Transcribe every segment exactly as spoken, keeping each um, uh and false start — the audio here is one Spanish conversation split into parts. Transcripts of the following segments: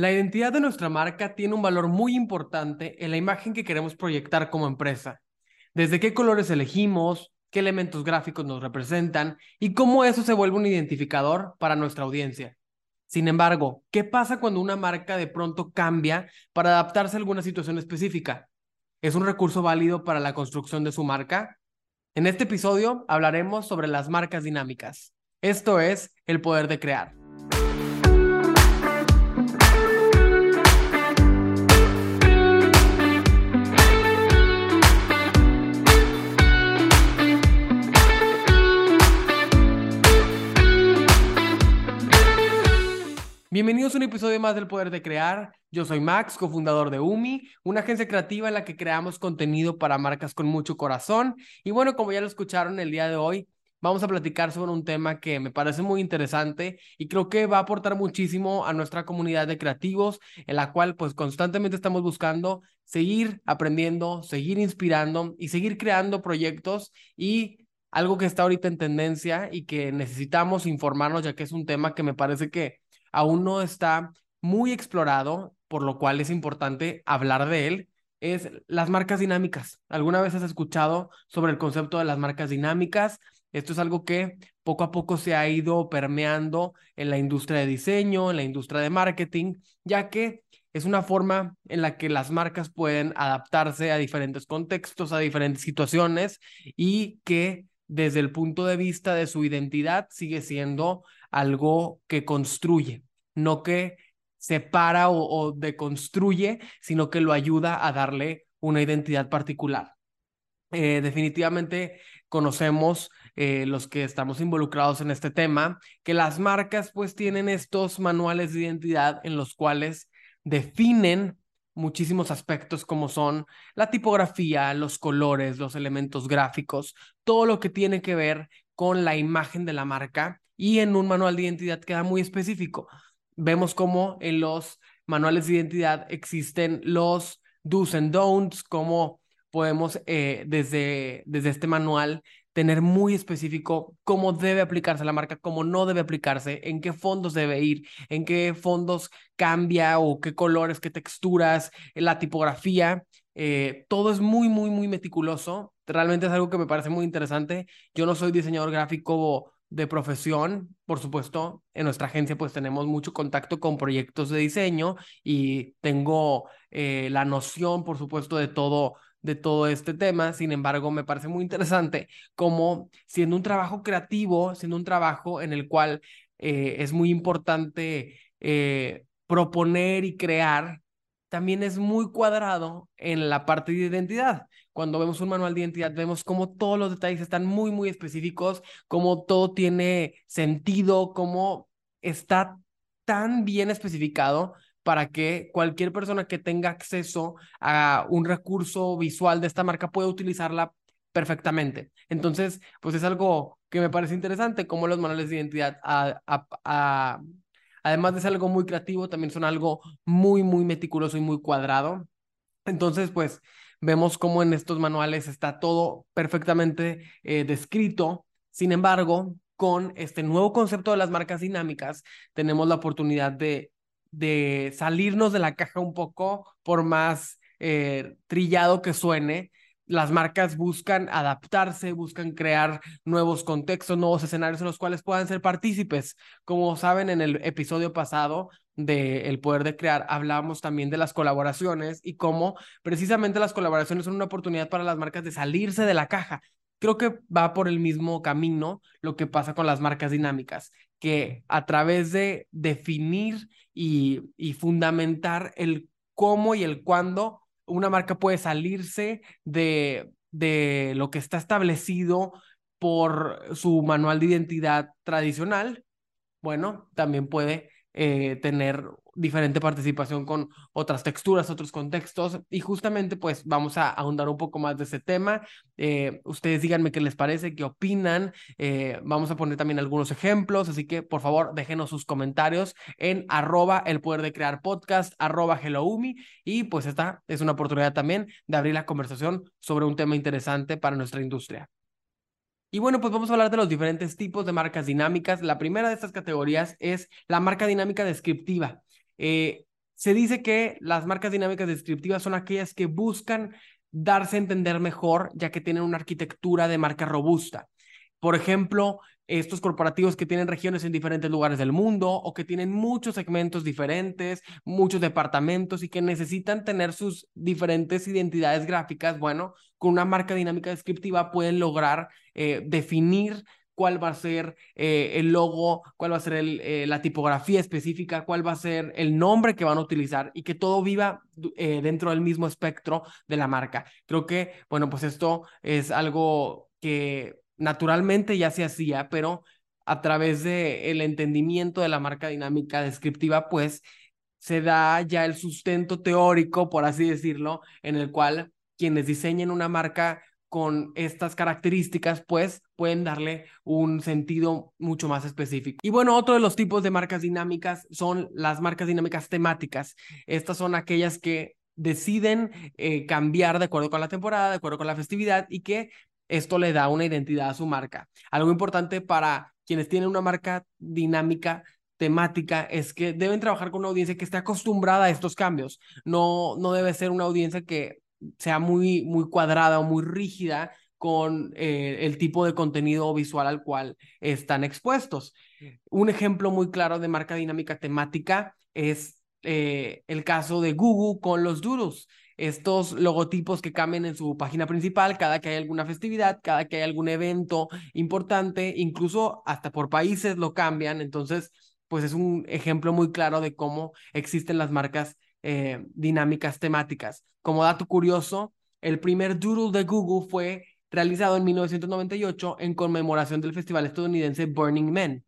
La identidad de nuestra marca tiene un valor muy importante en la imagen que queremos proyectar como empresa. Desde qué colores elegimos, qué elementos gráficos nos representan y cómo eso se vuelve un identificador para nuestra audiencia. Sin embargo, ¿qué pasa cuando una marca de pronto cambia para adaptarse a alguna situación específica? ¿Es un recurso válido para la construcción de su marca? En este episodio hablaremos sobre las marcas dinámicas. Esto es El Poder de Crear. Bienvenidos a un episodio más del Poder de Crear. Yo soy Max, cofundador de U M I, una agencia creativa en la que creamos contenido para marcas con mucho corazón. Y bueno, como ya lo escucharon, el día de hoy vamos a platicar sobre un tema que me parece muy interesante y creo que va a aportar muchísimo a nuestra comunidad de creativos, en la cual pues constantemente estamos buscando seguir aprendiendo, seguir inspirando y seguir creando proyectos y algo que está ahorita en tendencia y que necesitamos informarnos, ya que es un tema que me parece que aún no está muy explorado, por lo cual es importante hablar de él, es las marcas dinámicas. ¿Alguna vez has escuchado sobre el concepto de las marcas dinámicas? Esto es algo que poco a poco se ha ido permeando en la industria de diseño, en la industria de marketing, ya que es una forma en la que las marcas pueden adaptarse a diferentes contextos, a diferentes situaciones y que desde el punto de vista de su identidad sigue siendo algo que construye, no que separa o, o deconstruye, sino que lo ayuda a darle una identidad particular. Eh, definitivamente conocemos eh, los que estamos involucrados en este tema, que las marcas pues tienen estos manuales de identidad en los cuales definen muchísimos aspectos como son la tipografía, los colores, los elementos gráficos, todo lo que tiene que ver con la imagen de la marca. Y en un manual de identidad queda muy específico. Vemos cómo en los manuales de identidad existen los do's and don'ts, cómo podemos eh, desde, desde este manual tener muy específico cómo debe aplicarse la marca, cómo no debe aplicarse, en qué fondos debe ir, en qué fondos cambia o qué colores, qué texturas, la tipografía. Eh, todo es muy, muy, muy meticuloso. Realmente es algo que me parece muy interesante. Yo no soy diseñador gráfico de profesión, por supuesto. En nuestra agencia pues tenemos mucho contacto con proyectos de diseño y tengo eh, la noción, por supuesto, de todo, de todo este tema. Sin embargo, me parece muy interesante como siendo un trabajo creativo, siendo un trabajo en el cual eh, es muy importante eh, proponer y crear, también es muy cuadrado en la parte de identidad. Cuando vemos un manual de identidad, vemos cómo todos los detalles están muy, muy específicos, cómo todo tiene sentido, cómo está tan bien especificado para que cualquier persona que tenga acceso a un recurso visual de esta marca pueda utilizarla perfectamente. Entonces, pues es algo que me parece interesante, cómo los manuales de identidad, a, a, a, además de ser algo muy creativo, también son algo muy, muy meticuloso y muy cuadrado. Entonces, pues vemos cómo en estos manuales está todo perfectamente eh, descrito. Sin embargo, con este nuevo concepto de las marcas dinámicas, tenemos la oportunidad de, de salirnos de la caja un poco, por más eh, trillado que suene. Las marcas buscan adaptarse, buscan crear nuevos contextos, nuevos escenarios en los cuales puedan ser partícipes. Como saben, en el episodio pasado de El Poder de Crear hablábamos también de las colaboraciones y cómo precisamente las colaboraciones son una oportunidad para las marcas de salirse de la caja. Creo que va por el mismo camino lo que pasa con las marcas dinámicas, que a través de definir y, y fundamentar el cómo y el cuándo, una marca puede salirse de, de lo que está establecido por su manual de identidad tradicional. Bueno, también puede eh, tener diferente participación con otras texturas, otros contextos. Y justamente, pues, vamos a ahondar un poco más de ese tema. Eh, ustedes díganme qué les parece, qué opinan. Eh, vamos a poner también algunos ejemplos. Así que, por favor, déjenos sus comentarios en arroba el poder de crear podcast, arroba helloummi. Y, pues, esta es una oportunidad también de abrir la conversación sobre un tema interesante para nuestra industria. Y bueno, pues vamos a hablar de los diferentes tipos de marcas dinámicas. La primera de estas categorías es la marca dinámica descriptiva. Eh, Se dice que las marcas dinámicas descriptivas son aquellas que buscan darse a entender mejor, ya que tienen una arquitectura de marca robusta. Por ejemplo, estos corporativos que tienen regiones en diferentes lugares del mundo o que tienen muchos segmentos diferentes, muchos departamentos y que necesitan tener sus diferentes identidades gráficas, bueno, con una marca dinámica descriptiva pueden lograr eh, definir cuál va a ser eh, el logo, cuál va a ser el, eh, la tipografía específica, cuál va a ser el nombre que van a utilizar y que todo viva eh, dentro del mismo espectro de la marca. Creo que, bueno, pues esto es algo que naturalmente ya se hacía, pero a través del entendimiento de la marca dinámica descriptiva, pues se da ya el sustento teórico, por así decirlo, en el cual quienes diseñen una marca con estas características, pues pueden darle un sentido mucho más específico. Y bueno, otro de los tipos de marcas dinámicas son las marcas dinámicas temáticas. Estas son aquellas que deciden eh, cambiar de acuerdo con la temporada, de acuerdo con la festividad, y que esto le da una identidad a su marca. Algo importante para quienes tienen una marca dinámica temática es que deben trabajar con una audiencia que esté acostumbrada a estos cambios. No, no debe ser una audiencia que sea muy, muy cuadrada o muy rígida con eh, el tipo de contenido visual al cual están expuestos. Un ejemplo muy claro de marca dinámica temática es eh, el caso de Google con los doodles. Estos logotipos que cambian en su página principal cada que hay alguna festividad, cada que hay algún evento importante, incluso hasta por países lo cambian. Entonces, pues es un ejemplo muy claro de cómo existen las marcas Eh, dinámicas temáticas. Como dato curioso, el primer doodle de Google fue realizado en mil novecientos noventa y ocho en conmemoración del festival estadounidense Burning Man.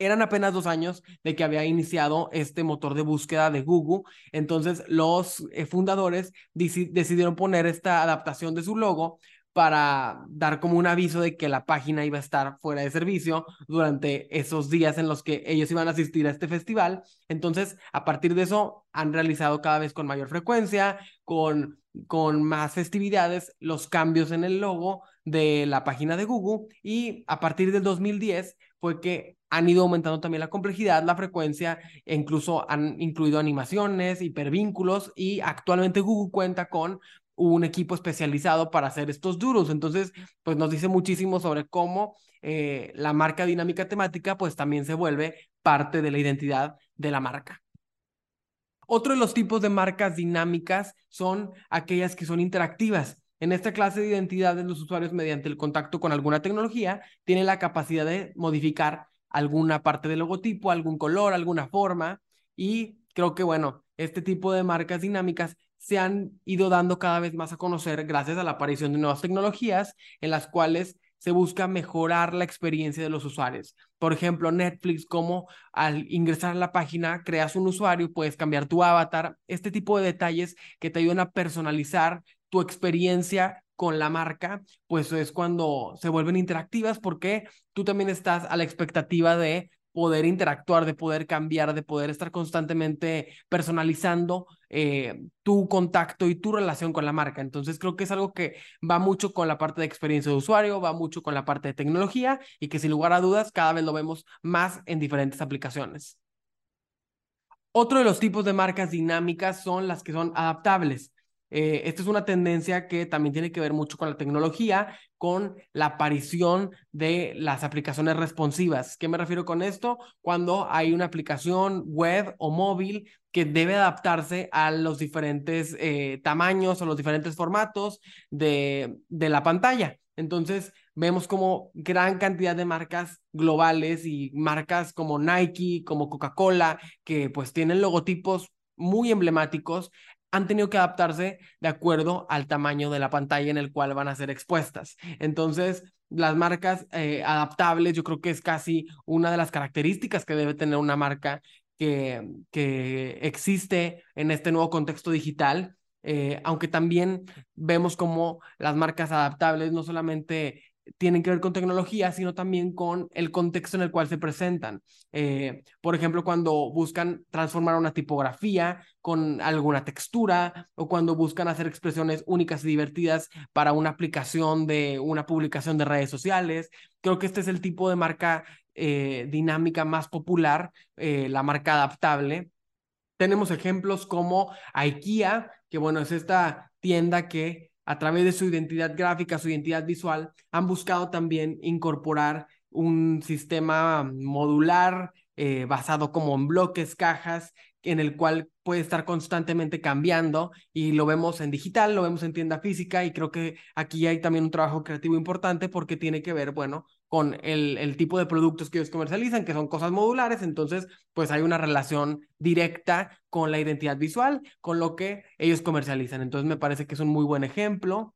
Eran apenas dos años de que había iniciado este motor de búsqueda de Google, entonces los eh, fundadores deci- decidieron poner esta adaptación de su logo para dar como un aviso de que la página iba a estar fuera de servicio durante esos días en los que ellos iban a asistir a este festival. Entonces, a partir de eso, han realizado cada vez con mayor frecuencia, con, con más festividades, los cambios en el logo de la página de Google, y a partir del dos mil diez fue que han ido aumentando también la complejidad, la frecuencia, e incluso han incluido animaciones, hipervínculos, y actualmente Google cuenta con un equipo especializado para hacer estos doodles. Entonces, pues nos dice muchísimo sobre cómo eh, la marca dinámica temática pues también se vuelve parte de la identidad de la marca. Otro de los tipos de marcas dinámicas son aquellas que son interactivas. En esta clase de identidades, los usuarios, mediante el contacto con alguna tecnología, tienen la capacidad de modificar alguna parte del logotipo, algún color, alguna forma, y creo que, bueno, este tipo de marcas dinámicas se han ido dando cada vez más a conocer gracias a la aparición de nuevas tecnologías en las cuales se busca mejorar la experiencia de los usuarios. Por ejemplo, Netflix, como al ingresar a la página creas un usuario, puedes cambiar tu avatar, este tipo de detalles que te ayudan a personalizar tu experiencia con la marca, pues es cuando se vuelven interactivas, porque tú también estás a la expectativa de poder interactuar, de poder cambiar, de poder estar constantemente personalizando eh, tu contacto y tu relación con la marca. Entonces creo que es algo que va mucho con la parte de experiencia de usuario, va mucho con la parte de tecnología, y que sin lugar a dudas cada vez lo vemos más en diferentes aplicaciones. Otro de los tipos de marcas dinámicas son las que son adaptables. Eh, esta es una tendencia que también tiene que ver mucho con la tecnología, con la aparición de las aplicaciones responsivas. ¿Qué me refiero con esto? Cuando hay una aplicación web o móvil que debe adaptarse a los diferentes eh, tamaños o los diferentes formatos de, de la pantalla. Entonces, vemos como gran cantidad de marcas globales y marcas como Nike, como Coca-Cola, que pues tienen logotipos muy emblemáticos, han tenido que adaptarse de acuerdo al tamaño de la pantalla en el cual van a ser expuestas. Entonces, las marcas eh, adaptables, yo creo que es casi una de las características que debe tener una marca que, que existe en este nuevo contexto digital, eh, aunque también vemos como las marcas adaptables no solamente tienen que ver con tecnología, sino también con el contexto en el cual se presentan. Eh, por ejemplo, cuando buscan transformar una tipografía con alguna textura, o cuando buscan hacer expresiones únicas y divertidas para una aplicación de una publicación de redes sociales. Creo que este es el tipo de marca eh, dinámica más popular, eh, la marca adaptable. Tenemos ejemplos como IKEA, que bueno, es esta tienda que a través de su identidad gráfica, su identidad visual, han buscado también incorporar un sistema modular eh, basado como en bloques, cajas, en el cual puede estar constantemente cambiando, y lo vemos en digital, lo vemos en tienda física, y creo que aquí hay también un trabajo creativo importante porque tiene que ver, bueno, con el, el tipo de productos que ellos comercializan, que son cosas modulares. Entonces, pues hay una relación directa con la identidad visual, con lo que ellos comercializan. Entonces, me parece que es un muy buen ejemplo.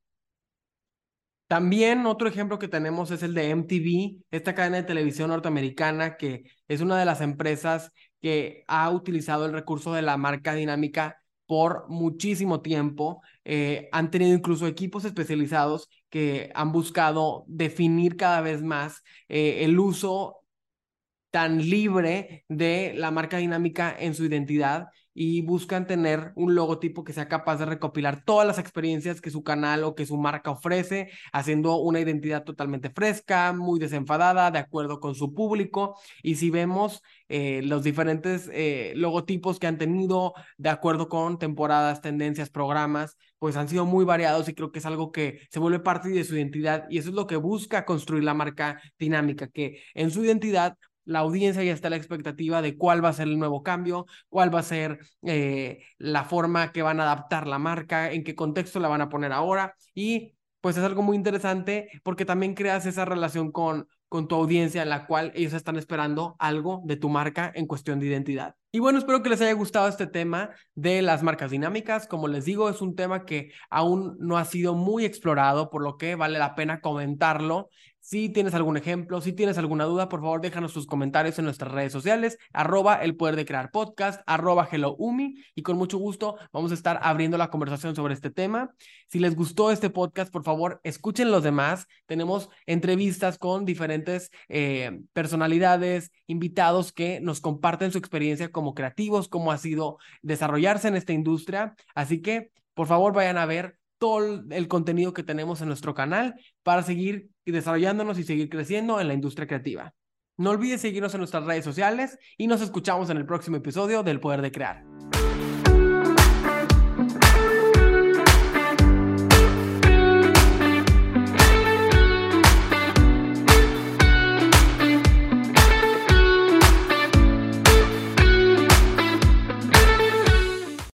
También otro ejemplo que tenemos es el de M T V, esta cadena de televisión norteamericana, que es una de las empresas que ha utilizado el recurso de la marca dinámica por muchísimo tiempo. Eh, han tenido incluso equipos especializados que han buscado definir cada vez más eh, el uso tan libre de la marca dinámica en su identidad, y buscan tener un logotipo que sea capaz de recopilar todas las experiencias que su canal o que su marca ofrece, haciendo una identidad totalmente fresca, muy desenfadada, de acuerdo con su público. Y si vemos eh, los diferentes eh, logotipos que han tenido, de acuerdo con temporadas, tendencias, programas, pues han sido muy variados, y creo que es algo que se vuelve parte de su identidad, y eso es lo que busca construir la marca dinámica, que en su identidad la audiencia ya está a la expectativa de cuál va a ser el nuevo cambio, cuál va a ser eh, la forma que van a adaptar la marca, en qué contexto la van a poner ahora. Y pues es algo muy interesante porque también creas esa relación con, con tu audiencia, en la cual ellos están esperando algo de tu marca en cuestión de identidad. Y bueno, espero que les haya gustado este tema de las marcas dinámicas. Como les digo, es un tema que aún no ha sido muy explorado, por lo que vale la pena comentarlo. Si tienes algún ejemplo, si tienes alguna duda, por favor, déjanos tus comentarios en nuestras redes sociales, arroba El Poder de Crear Podcast, arroba helloummi, y con mucho gusto vamos a estar abriendo la conversación sobre este tema. Si les gustó este podcast, por favor, escuchen los demás. Tenemos entrevistas con diferentes eh, personalidades, invitados que nos comparten su experiencia como creativos, cómo ha sido desarrollarse en esta industria. Así que, por favor, vayan a ver todo el contenido que tenemos en nuestro canal para seguir desarrollándonos y seguir creciendo en la industria creativa. No olvides seguirnos en nuestras redes sociales y nos escuchamos en el próximo episodio del Poder de Crear.